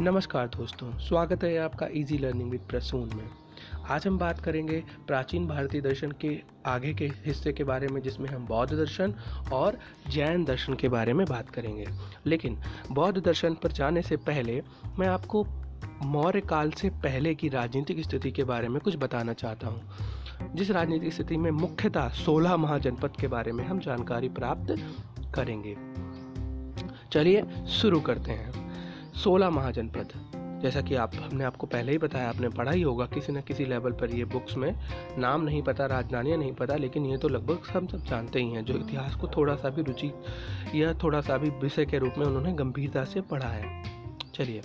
नमस्कार दोस्तों, स्वागत है आपका इजी लर्निंग विद प्रसून में। आज हम बात करेंगे प्राचीन भारतीय दर्शन के आगे के हिस्से के बारे में, जिसमें हम बौद्ध दर्शन और जैन दर्शन के बारे में बात करेंगे। लेकिन बौद्ध दर्शन पर जाने से पहले मैं आपको मौर्य काल से पहले की राजनीतिक स्थिति के बारे में कुछ बताना चाहता हूँ, जिस राजनीतिक स्थिति में मुख्यतः 16 महाजनपद के बारे में हम जानकारी प्राप्त करेंगे। चलिए शुरू करते हैं। 16 महाजनपद, जैसा कि हमने आपको पहले ही बताया, आपने पढ़ा ही होगा किसी न किसी लेवल पर। ये बुक्स में नाम नहीं पता, राजधानियाँ नहीं पता, लेकिन ये तो लगभग हम सब जानते ही हैं। जो इतिहास को थोड़ा सा भी रुचि या थोड़ा सा भी विषय के रूप में उन्होंने गंभीरता से पढ़ा है। चलिए,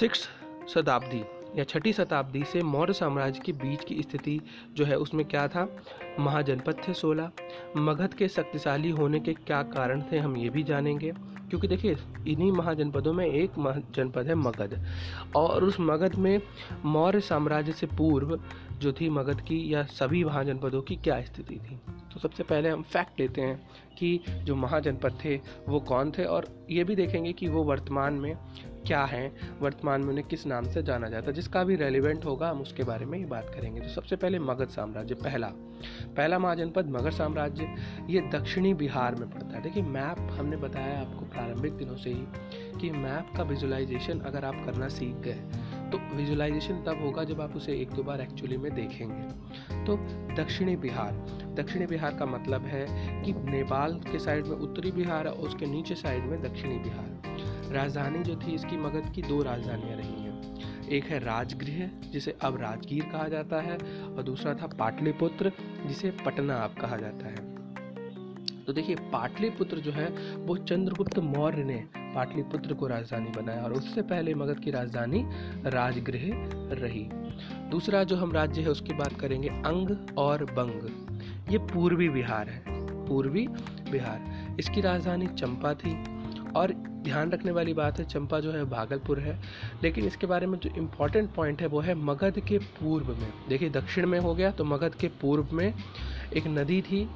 6th शताब्दी या 6ठी शताब्दी से मौर्य साम्राज्य के बीच की स्थिति जो है, उसमें क्या था, महाजनपद थे 16। मगध के शक्तिशाली होने के क्या कारण थे, हम ये भी जानेंगे, क्योंकि देखिए इन्हीं महाजनपदों में एक महाजनपद है मगध, और उस मगध में मौर्य साम्राज्य से पूर्व जो थी मगध की या सभी महाजनपदों की क्या स्थिति थी। तो सबसे पहले हम फैक्ट लेते हैं कि जो महाजनपद थे वो कौन थे, और ये भी देखेंगे कि वो वर्तमान में क्या हैं, वर्तमान में उन्हें किस नाम से जाना जाता है। जिसका भी रेलिवेंट होगा हम उसके बारे में ही बात करेंगे। तो सबसे पहले मगध साम्राज्य, पहला महाजनपद मगध साम्राज्य, ये दक्षिणी बिहार में पड़ता है। देखिए मैप, हमने बताया आपको प्रारंभिक दिनों से ही कि मैप का विजुलाइजेशन अगर आप करना सीख गए तो विजुलाइजेशन तब होगा जब आप उसे एक दो बार एक्चुअली में देखेंगे। तो दक्षिणी बिहार का मतलब है कि नेपाल के साइड में उत्तरी बिहार और उसके नीचे साइड में दक्षिणी बिहार। राजधानी जो थी इसकी, मगध की 2 राजधानियाँ रही हैं। एक है राजगृह, जिसे अब राजगीर कहा जाता है, और दूसरा था पाटलिपुत्र, जिसे पटना अब कहा जाता है। तो देखिए पाटलिपुत्र जो है वो चंद्रगुप्त मौर्य ने पाटलिपुत्र को राजधानी बनाया, और उससे पहले मगध की राजधानी राजगृह रही। दूसरा जो हम राज्य है उसकी बात करेंगे, अंग और बंग, ये पूर्वी बिहार है, पूर्वी बिहार। इसकी राजधानी चंपा थी, और ध्यान रखने वाली बात है चंपा जो है भागलपुर है, लेकिन इसके बारे में जो इम्पोर्टेंट पॉइंट है वो है मगध के पूर्व में। देखिए दक्षिण में हो गया, तो मगध के पूर्व में एक नदी थी,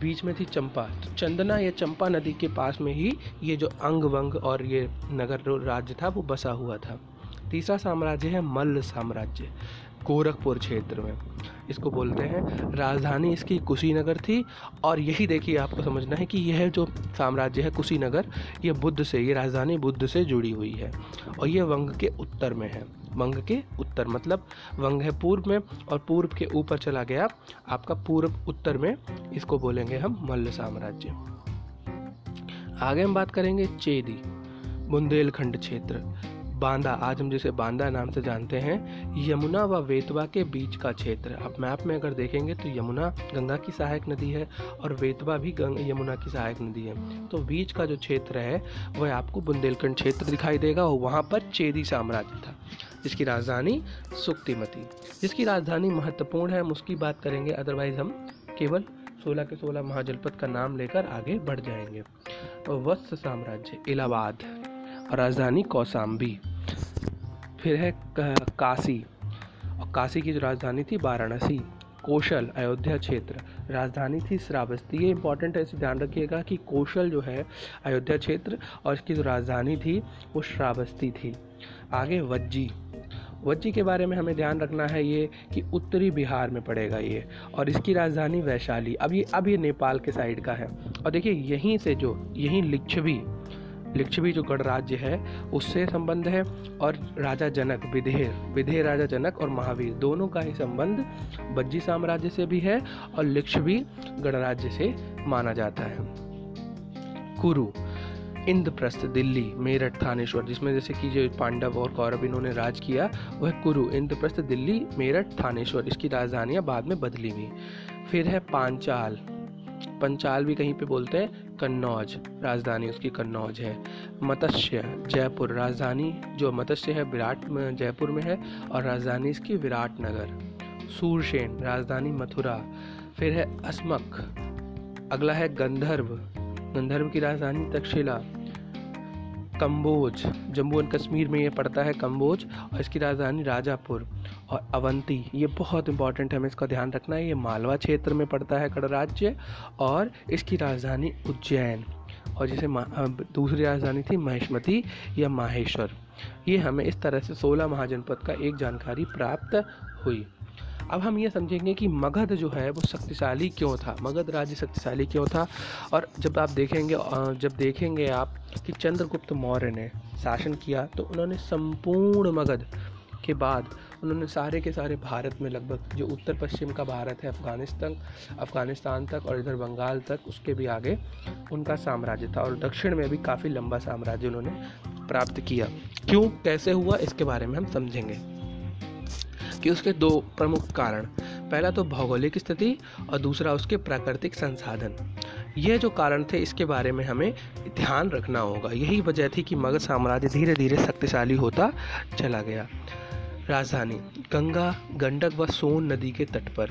बीच में थी चंपा, तो चंदना या चंपा नदी के पास में ही ये जो अंग वंग और ये नगर राज्य था वो बसा हुआ था। तीसरा साम्राज्य है मल्ल साम्राज्य, गोरखपुर क्षेत्र में इसको बोलते हैं। राजधानी इसकी कुशीनगर थी, और यही देखिए आपको समझना है कि यह जो साम्राज्य है कुशीनगर, ये बुद्ध से, ये राजधानी बुद्ध से जुड़ी हुई है, और ये वंग के उत्तर में है। वंग के उत्तर मतलब वंग है पूर्व में, और पूर्व के ऊपर चला गया आपका पूर्व उत्तर में, इसको बोलेंगे हम मल्ल साम्राज्य। आगे हम बात करेंगे चेदी, बुंदेलखंड क्षेत्र, बांदा, आज हम जिसे बांदा नाम से जानते हैं, यमुना व वेतवा के बीच का क्षेत्र। अब मैप में अगर देखेंगे तो यमुना गंगा की सहायक नदी है, और वेतवा भी यमुना की सहायक नदी है, तो बीच का जो क्षेत्र है वह आपको बुंदेलखंड क्षेत्र दिखाई देगा, और वहाँ पर चेदी साम्राज्य था, जिसकी राजधानी सुक्तिमती, जिसकी राजधानी महत्वपूर्ण है, हम उसकी बात करेंगे, अदरवाइज हम केवल 16 के 16 महाजनपद का नाम लेकर आगे बढ़ जाएंगे। वत्स साम्राज्य, इलाहाबाद और राजधानी कौशाम्बी। फिर है काशी, और काशी की जो राजधानी थी वाराणसी। कौशल, अयोध्या क्षेत्र, राजधानी थी श्रावस्ती। ये इंपॉर्टेंट है, इसे ध्यान रखिएगा कि कौशल जो है अयोध्या क्षेत्र, और इसकी जो राजधानी थी वो श्रावस्ती थी। आगे वज्जी के बारे में हमें ध्यान रखना है ये कि उत्तरी बिहार में पड़ेगा ये, और इसकी राजधानी वैशाली। अब ये नेपाल के साइड का है, और देखिए यहीं लिच्छवी जो गणराज्य है उससे संबंध है, और राजा जनक, विदेह राजा जनक और महावीर, दोनों का ही संबंध वज्जी साम्राज्य से भी है, और लिच्छवी गणराज्य से माना जाता है। कुरु, इंद्रप्रस्थ, दिल्ली, मेरठ, थानेश्वर, जिसमें जैसे कि जो पांडव और कौरव इन्होंने राज किया वह कुरु, इंद्रप्रस्थ, दिल्ली, मेरठ, थानेश्वर, इसकी राजधानियाँ बाद में बदली हुई। फिर है पंचाल भी कहीं पे बोलते हैं, कन्नौज, राजधानी उसकी कन्नौज है। मत्स्य, जयपुर, राजधानी जो मत्स्य है विराट में, जयपुर में है, और राजधानी इसकी विराट नगर। सूरसेन, राजधानी मथुरा। फिर है अस्मक। अगला है गंधर्व की राजधानी तक्षशिला। कंबोज, जम्मू एंड कश्मीर में ये पड़ता है कंबोज, और इसकी राजधानी राजापुर। और अवंती, ये बहुत इंपॉर्टेंट है, हमें इसका ध्यान रखना है, ये मालवा क्षेत्र में पड़ता है गणराज्य, और इसकी राजधानी उज्जैन, और जिसे दूसरी राजधानी थी महिष्मती या माहेश्वर। ये हमें इस तरह से 16 महाजनपद का एक जानकारी प्राप्त हुई। अब हम ये समझेंगे कि मगध जो है वो शक्तिशाली क्यों था, मगध राज्य शक्तिशाली क्यों था। और जब देखेंगे आप कि चंद्रगुप्त मौर्य ने शासन किया तो उन्होंने संपूर्ण मगध के बाद उन्होंने सारे के सारे भारत में लगभग जो उत्तर पश्चिम का भारत है, अफ़गानिस्तान तक और इधर बंगाल तक, उसके भी आगे उनका साम्राज्य था। और दक्षिण में भी काफ़ी लंबा साम्राज्य उन्होंने प्राप्त किया। क्यों, कैसे हुआ, इसके बारे में हम समझेंगे कि उसके दो प्रमुख कारण, पहला तो भौगोलिक स्थिति और दूसरा उसके प्राकृतिक संसाधन। ये जो कारण थे इसके बारे में हमें ध्यान रखना होगा। यही वजह थी कि मगध साम्राज्य धीरे धीरे शक्तिशाली होता चला गया। राजधानी गंगा, गंडक व सोन नदी के तट पर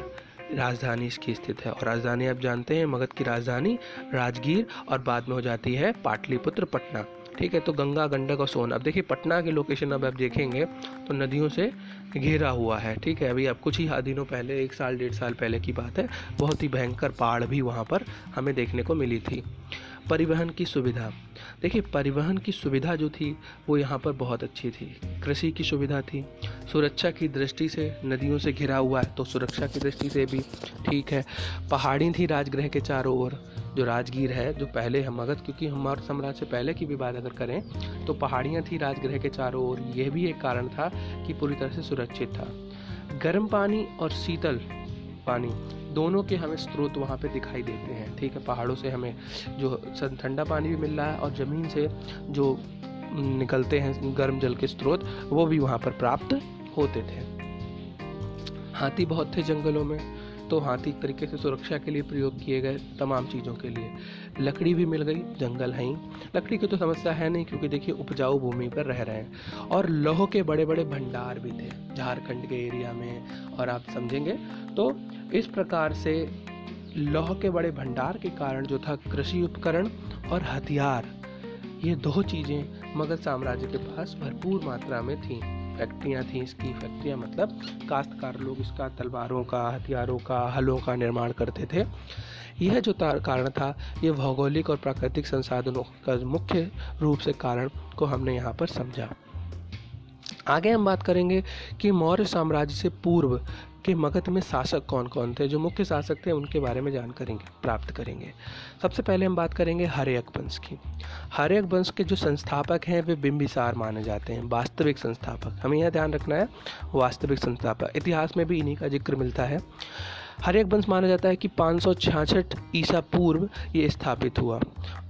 राजधानी इसकी स्थित है। और राजधानी आप जानते हैं मगध की राजधानी राजगीर और बाद में हो जाती है पाटलिपुत्र, पटना। ठीक है, तो गंगा, गंडक और सोन। अब देखिए पटना की लोकेशन अब आप देखेंगे तो नदियों से घिरा हुआ है। ठीक है, अभी आप कुछ ही दिनों पहले, 1 साल 1.5 साल पहले की बात है, बहुत ही भयंकर बाढ़ भी वहाँ पर हमें देखने को मिली थी। परिवहन की सुविधा, देखिए परिवहन की सुविधा जो थी वो यहाँ पर बहुत अच्छी थी। कृषि की सुविधा थी। सुरक्षा की दृष्टि से, नदियों से घिरा हुआ है तो सुरक्षा की दृष्टि से भी ठीक है। पहाड़ी थी राजगृह के चारों ओर, जो राजगीर है, जो पहले हम मगध, क्योंकि हमारे साम्राज्य से पहले की भी बात अगर करें तो पहाड़ियाँ थी राजगृह के चारों ओर। यह भी एक कारण था कि पूरी तरह से सुरक्षित था। गर्म पानी और शीतल पानी दोनों के हमें स्रोत वहाँ पे दिखाई देते हैं। ठीक है, पहाड़ों से हमें जो ठंडा पानी भी मिल रहा है और ज़मीन से जो निकलते हैं गर्म जल के स्रोत वो भी वहाँ पर प्राप्त होते थे। हाथी बहुत थे जंगलों में, तो हाथी एक तरीके से सुरक्षा के लिए प्रयोग किए गए तमाम चीज़ों के लिए। लकड़ी भी मिल गई, जंगल हैं, लकड़ी की तो समस्या है नहीं क्योंकि देखिए उपजाऊ भूमि पर रह रहे हैं। और लोह के बड़े बड़े भंडार भी थे झारखंड के एरिया में। और आप समझेंगे तो इस प्रकार से लोह के बड़े भंडार के कारण जो था कृषि उपकरण और हथियार, ये दो चीज़ें मगध साम्राज्य के पास भरपूर मात्रा में थीं। फैक्ट्रियाँ थीं इसकी, फैक्ट्रियाँ मतलब काश्तकार लोग इसका तलवारों का, हथियारों का, हलों का निर्माण करते थे। यह जो कारण था, ये भौगोलिक और प्राकृतिक संसाधनों का मुख्य रूप से कारण को हमने यहाँ पर समझा। आगे हम बात करेंगे कि मौर्य साम्राज्य से पूर्व के मगध में शासक कौन कौन थे, जो मुख्य शासक थे उनके बारे में जान करेंगे, प्राप्त करेंगे। सबसे पहले हम बात करेंगे हर्यक वंश की। हर्यक वंश के जो संस्थापक हैं वे बिंबिसार माने जाते हैं, वास्तविक संस्थापक। हमें यह ध्यान रखना है, वास्तविक संस्थापक। इतिहास में भी इन्हीं का जिक्र मिलता है। हर्यक वंश माना जाता है कि 566 ईसा पूर्व ये स्थापित हुआ।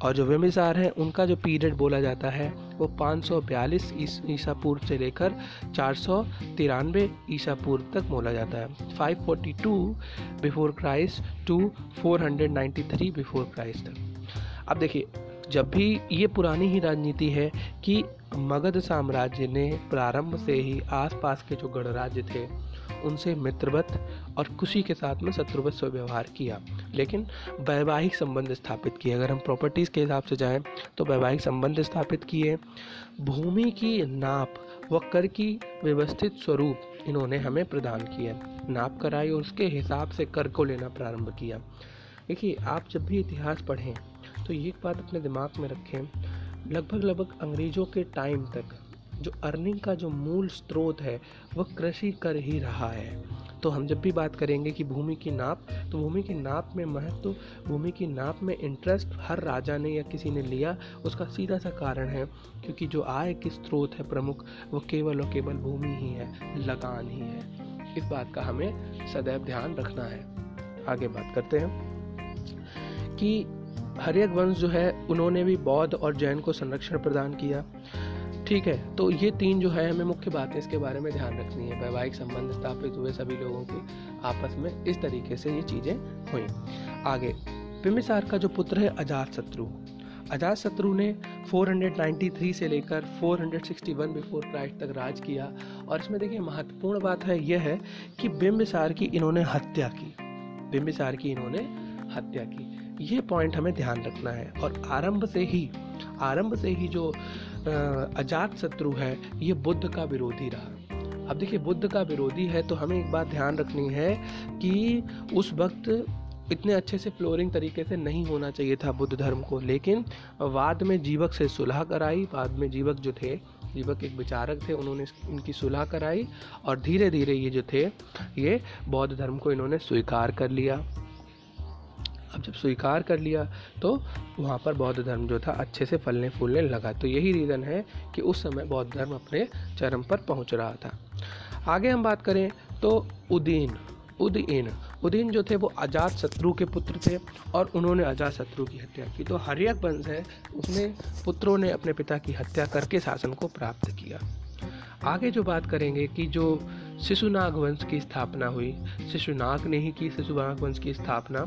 और जो बिंबिसार हैं उनका जो पीरियड बोला जाता है वो 542 ईसा पूर्व से लेकर 493 ईसा पूर्व तक बोला जाता है। 542 before Christ to 493 before Christ. अब देखिए, जब भी ये पुरानी ही राजनीति है कि मगध साम्राज्य ने प्रारंभ से ही आसपास के जो गणराज्य थे उनसे मित्रवत और खुशी के साथ में शत्रुवत व्यवहार किया, लेकिन वैवाहिक संबंध स्थापित किए। अगर हम प्रॉपर्टीज़ के हिसाब से जाएं तो वैवाहिक संबंध स्थापित किए। भूमि की नाप व कर की व्यवस्थित स्वरूप इन्होंने हमें प्रदान किया। नाप कराई और उसके हिसाब से कर को लेना प्रारंभ किया। देखिए, आप जब भी इतिहास पढ़ें तो ये बात अपने दिमाग में रखें, लगभग अंग्रेज़ों के टाइम तक जो अर्निंग का जो मूल स्रोत है वह कृषि कर ही रहा है। तो हम जब भी बात करेंगे कि भूमि की नाप, तो भूमि की नाप में महत्व, भूमि की नाप में इंटरेस्ट हर राजा ने या किसी ने लिया, उसका सीधा सा कारण है क्योंकि जो आय के स्रोत है प्रमुख वो केवल और केवल भूमि ही है, लगान ही है। इस बात का हमें सदैव ध्यान रखना है। आगे बात करते हैं कि हर्यक वंश जो है उन्होंने भी बौद्ध और जैन को संरक्षण प्रदान किया। ठीक है, तो ये तीन जो है हमें मुख्य बातें इसके बारे में ध्यान रखनी है। वैवाहिक संबंध स्थापित हुए सभी लोगों के आपस में, इस तरीके से ये चीज़ें हुई। आगे बिंबिसार का जो पुत्र है अजातशत्रु, अजातशत्रु ने 493 से लेकर 461 बिफोर क्राइस्ट तक राज किया। और इसमें देखिए महत्वपूर्ण बात है यह है कि बिंबिसार की इन्होंने हत्या की। ये पॉइंट हमें ध्यान रखना है। और आरंभ से ही जो अजातशत्रु है ये बुद्ध का विरोधी रहा। अब देखिए बुद्ध का विरोधी है तो हमें एक बात ध्यान रखनी है कि उस वक्त इतने अच्छे से फ्लोरिंग तरीके से नहीं होना चाहिए था बुद्ध धर्म को, लेकिन बाद में जीवक से सुलह कराई। बाद में जीवक जो थे, जीवक एक विचारक थे, उन्होंने इनकी सुलह कराई और धीरे धीरे ये जो थे ये बौद्ध धर्म को इन्होंने स्वीकार कर लिया। अब जब स्वीकार कर लिया तो वहाँ पर बौद्ध धर्म जो था अच्छे से फलने फूलने लगा। तो यही रीज़न है कि उस समय बौद्ध धर्म अपने चरम पर पहुँच रहा था। आगे हम बात करें तो उदयीन जो थे वो अजातशत्रु के पुत्र थे और उन्होंने अजातशत्रु की हत्या की। तो हर्यक वंश है उसमें पुत्रों ने अपने पिता की हत्या करके शासन को प्राप्त किया। आगे जो बात करेंगे कि जो शिशुनाग वंश की स्थापना हुई, शिशुनाग ने ही की शिशुनाग वंश की स्थापना,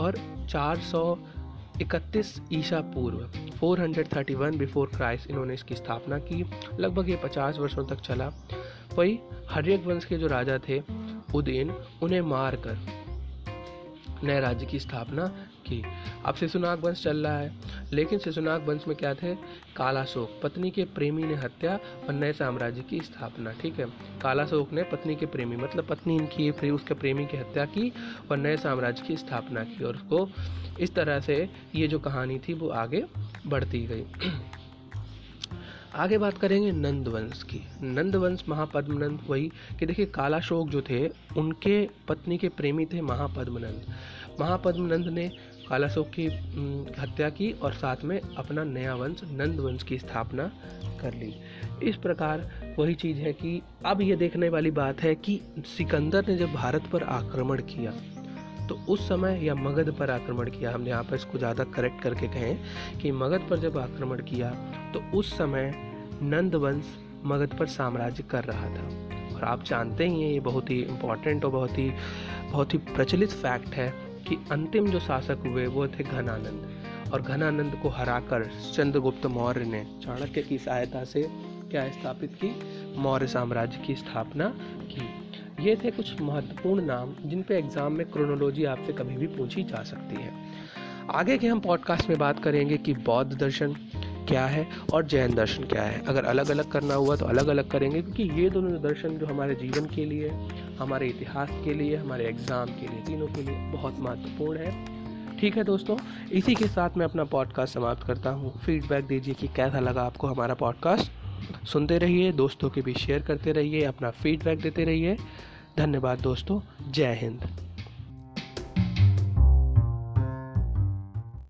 और 431 ईसा पूर्व 431 बिफोर क्राइस्ट इन्होंने इसकी स्थापना की। लगभग ये 50 वर्षों तक चला। वही हर्यक वंश के जो राजा थे उदयन, उन्हें मारकर नए राज्य की स्थापना की। अब शिशुनाग वंश चल रहा है, लेकिन शिशुनाग वंश में क्या थे? कालाशोक, पत्नी के प्रेमी ने हत्या और नए साम्राज्य की स्थापना। ठीक है, कालाशोक ने पत्नी के प्रेमी, मतलब पत्नी इनकी फिर उसके प्रेमी की हत्या की और नए साम्राज्य की स्थापना की, और उसको इस तरह से ये जो कहानी थी वो आगे बढ़ती गई। आगे बात करेंगे नंदवंश की। नंदवंश महापद्मनंद, वही कि देखिए कालाशोक जो थे उनके पत्नी के प्रेमी थे महापद्मनंद। महापद्मनंद ने कालाशोक की हत्या की और साथ में अपना नया वंश नंद वंश की स्थापना कर ली। इस प्रकार वही चीज़ है कि अब ये देखने वाली बात है कि सिकंदर ने जब भारत पर आक्रमण किया तो उस समय, या मगध पर आक्रमण किया, हमने यहाँ पर इसको ज़्यादा करेक्ट करके कहें कि मगध पर जब आक्रमण किया तो उस समय नंद वंश मगध पर साम्राज्य कर रहा था। और आप जानते ही हैं, ये बहुत ही इम्पॉर्टेंट और बहुत ही प्रचलित फैक्ट है कि अंतिम जो शासक हुए वो थे घनानंद, और घनानंद को हराकर चंद्रगुप्त मौर्य ने चाणक्य की सहायता से क्या स्थापित की? मौर्य साम्राज्य की स्थापना की। ये थे कुछ महत्वपूर्ण नाम जिन पे एग्जाम में क्रोनोलॉजी आपसे कभी भी पूछी जा सकती है। आगे के हम पॉडकास्ट में बात करेंगे कि बौद्ध दर्शन क्या है और जैन दर्शन क्या है। अगर अलग अलग करना हुआ तो अलग अलग करेंगे, क्योंकि ये दोनों दर्शन जो हमारे जीवन के लिए, हमारे इतिहास के लिए, हमारे एग्ज़ाम के लिए, तीनों के लिए बहुत महत्वपूर्ण है। ठीक है दोस्तों, इसी के साथ मैं अपना पॉडकास्ट समाप्त करता हूँ। फीडबैक दीजिए कि कैसा लगा आपको हमारा पॉडकास्ट। सुनते रहिए, दोस्तों के भी शेयर करते रहिए, अपना फीडबैक देते रहिए। धन्यवाद दोस्तों, जय हिंद।